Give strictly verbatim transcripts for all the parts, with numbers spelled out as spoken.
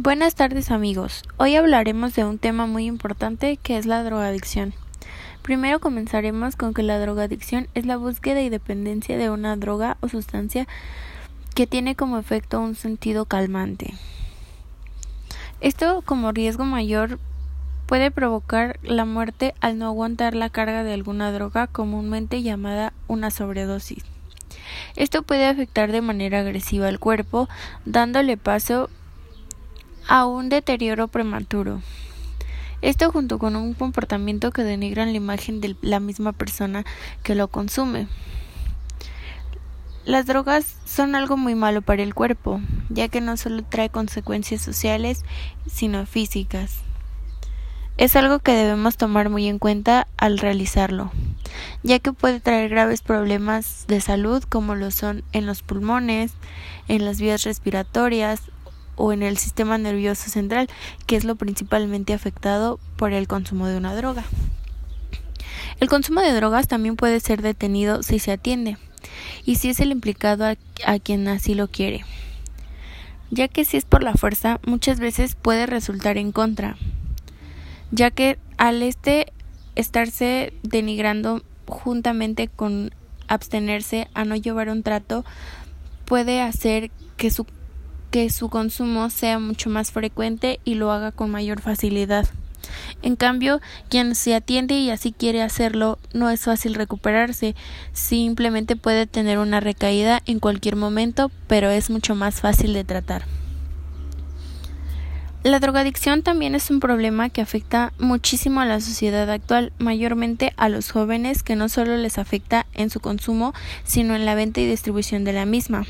Buenas tardes amigos, hoy hablaremos de un tema muy importante que es la drogadicción. Primero comenzaremos con que la drogadicción es la búsqueda y dependencia de una droga o sustancia que tiene como efecto un sentido calmante. Esto como riesgo mayor puede provocar la muerte al no aguantar la carga de alguna droga comúnmente llamada una sobredosis. Esto puede afectar de manera agresiva al cuerpo, dándole paso a un deterioro prematuro. Esto junto con un comportamiento que denigra la imagen de la misma persona que lo consume. Las drogas son algo muy malo para el cuerpo, ya que no solo trae consecuencias sociales, sino físicas. Es algo que debemos tomar muy en cuenta al realizarlo, ya que puede traer graves problemas de salud como lo son en los pulmones, en las vías respiratorias, o en el sistema nervioso central, que es lo principalmente afectado por el consumo de una droga. El consumo de drogas también puede ser detenido si se atiende y si es el implicado a, a quien así lo quiere, ya que si es por la fuerza muchas veces puede resultar en contra, ya que al este estarse denigrando juntamente con abstenerse a no llevar un trato puede hacer que su que su consumo sea mucho más frecuente y lo haga con mayor facilidad. En cambio, quien se atiende y así quiere hacerlo, no es fácil recuperarse, simplemente puede tener una recaída en cualquier momento, pero es mucho más fácil de tratar. La drogadicción también es un problema que afecta muchísimo a la sociedad actual, mayormente a los jóvenes, que no solo les afecta en su consumo, sino en la venta y distribución de la misma,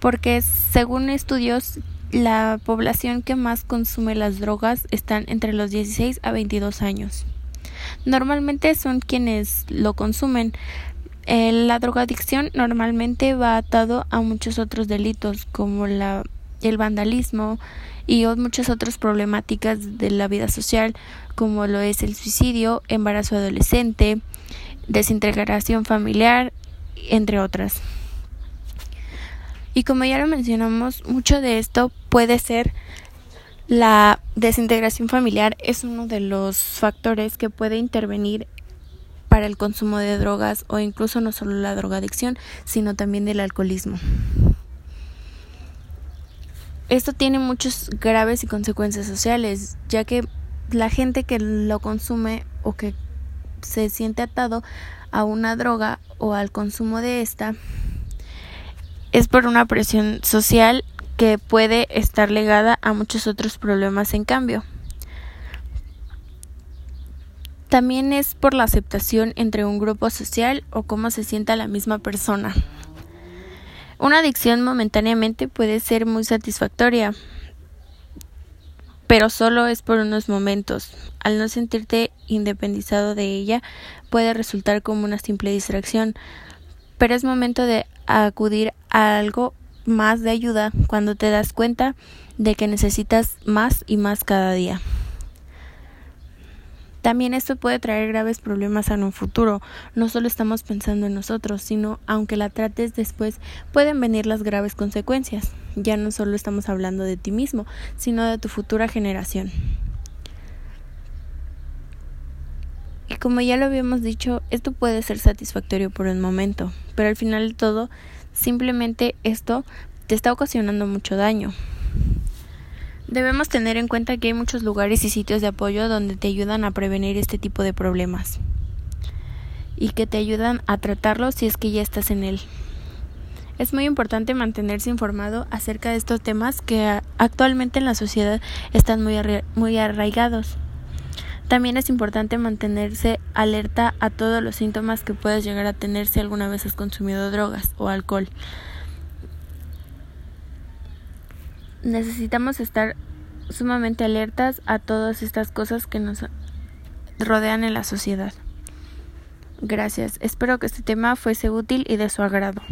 porque según estudios, la población que más consume las drogas están entre los dieciséis a veintidós años. Normalmente son quienes lo consumen. Eh, la drogadicción normalmente va atado a muchos otros delitos, como la el vandalismo y muchas otras problemáticas de la vida social, como lo es el suicidio, embarazo adolescente, desintegración familiar, entre otras. Y como ya lo mencionamos, mucho de esto puede ser la desintegración familiar, es uno de los factores que puede intervenir para el consumo de drogas o incluso no solo la drogadicción, sino también el alcoholismo. Esto tiene muchos graves y consecuencias sociales, ya que la gente que lo consume o que se siente atado a una droga o al consumo de esta es por una presión social que puede estar ligada a muchos otros problemas en cambio. También es por la aceptación entre un grupo social o cómo se sienta la misma persona. Una adicción momentáneamente puede ser muy satisfactoria, pero solo es por unos momentos. Al no sentirte independizado de ella, puede resultar como una simple distracción, pero es momento de acudir a algo más de ayuda cuando te das cuenta de que necesitas más y más cada día. También esto puede traer graves problemas en un futuro. No solo estamos pensando en nosotros, sino aunque la trates después, pueden venir las graves consecuencias. Ya no solo estamos hablando de ti mismo, sino de tu futura generación. Y como ya lo habíamos dicho, esto puede ser satisfactorio por un momento, pero al final de todo, simplemente esto te está ocasionando mucho daño. Debemos tener en cuenta que hay muchos lugares y sitios de apoyo donde te ayudan a prevenir este tipo de problemas y que te ayudan a tratarlos si es que ya estás en él. Es muy importante mantenerse informado acerca de estos temas que actualmente en la sociedad están muy, muy arraigados. También es importante mantenerse alerta a todos los síntomas que puedas llegar a tener si alguna vez has consumido drogas o alcohol. Necesitamos estar sumamente alertas a todas estas cosas que nos rodean en la sociedad. Gracias. Espero que este tema fuese útil y de su agrado.